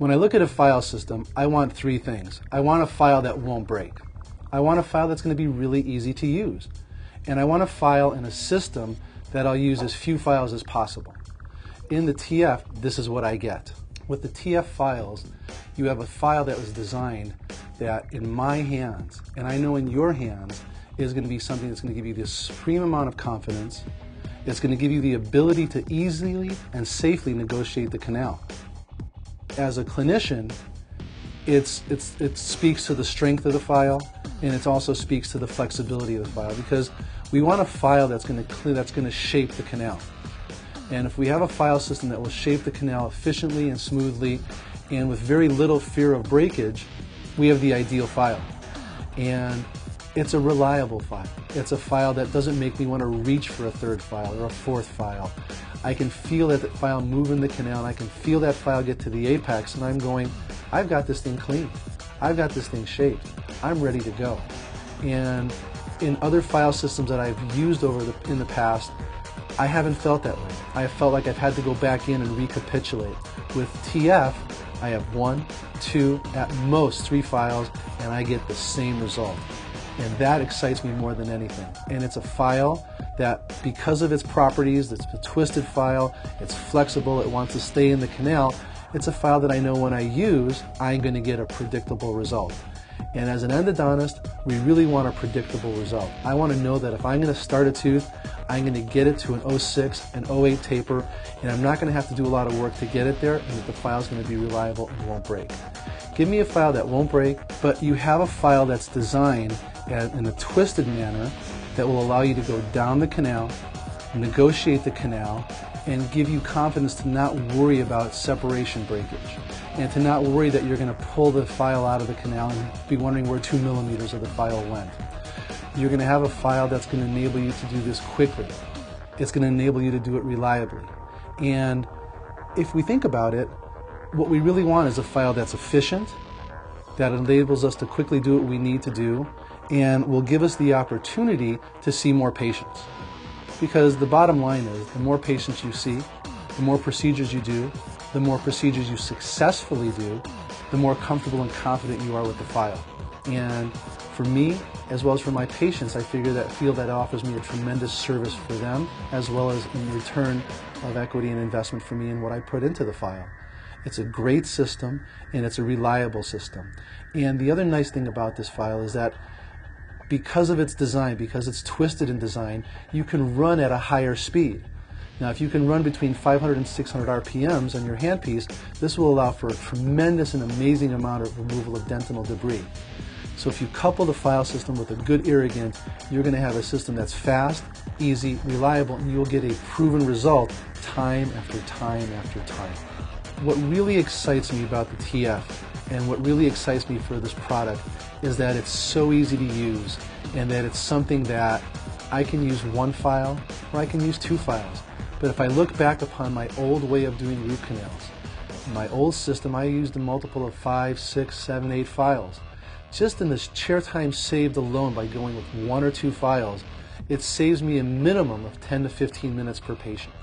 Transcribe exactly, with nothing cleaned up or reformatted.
When I look at a file system, I want three things. I want a file that won't break. I want a file that's going to be really easy to use. And I want a file in a system that I'll use as few files as possible. In the T F, this is what I get. With the T F files, you have a file that was designed that in my hands, and I know in your hands, is going to be something that's going to give you the supreme amount of confidence. It's going to give you the ability to easily and safely negotiate the canal. As a clinician, it's, it's, it speaks to the strength of the file, and it also speaks to the flexibility of the file, because we want a file that's going to clear, that's going to shape the canal. And if we have a file system that will shape the canal efficiently and smoothly and with very little fear of breakage, we have the ideal file. And it's a reliable file. It's a file that doesn't make me want to reach for a third file or a fourth file. I can feel that file move in the canal, and I can feel that file get to the apex, and I'm going, I've got this thing clean. I've got this thing shaped. I'm ready to go. And in other file systems that I've used over the, in the past, I haven't felt that way. I have felt like I've had to go back in and recapitulate. With T F, I have one, two, at most three files, and I get the same result. And that excites me more than anything. And it's a file that, because of its properties, it's a twisted file, it's flexible, it wants to stay in the canal, it's a file that I know when I use, I'm going to get a predictable result. And as an endodontist, we really want a predictable result. I want to know that if I'm going to start a tooth, I'm going to get it to an oh six, an oh eight taper, and I'm not going to have to do a lot of work to get it there, and that the file is going to be reliable and won't break. Give me a file that won't break, but you have a file that's designed in a twisted manner that will allow you to go down the canal, negotiate the canal, and give you confidence to not worry about separation breakage, and to not worry that you're going to pull the file out of the canal and be wondering where two millimeters of the file went. You're going to have a file that's going to enable you to do this quickly. It's going to enable you to do it reliably. And if we think about it, what we really want is a file that's efficient, that enables us to quickly do what we need to do, and will give us the opportunity to see more patients. Because the bottom line is, the more patients you see, the more procedures you do, the more procedures you successfully do, the more comfortable and confident you are with the file. And for me, as well as for my patients, I figure that feel that offers me a tremendous service for them, as well as in return of equity and investment for me in what I put into the file. It's a great system, and it's a reliable system. And the other nice thing about this file is that because of its design, because it's twisted in design, you can run at a higher speed. Now, if you can run between five hundred and six hundred R P Ms on your handpiece, this will allow for a tremendous and amazing amount of removal of dentinal debris. So if you couple the file system with a good irrigant, you're going to have a system that's fast, easy, reliable, and you'll get a proven result time after time after time. What really excites me about the T F, and what really excites me for this product, is that it's so easy to use, and that it's something that I can use one file or I can use two files. But if I look back upon my old way of doing root canals, my old system, I used a multiple of five, six, seven, eight files. Just in this chair time saved alone by going with one or two files, it saves me a minimum of ten to fifteen minutes per patient.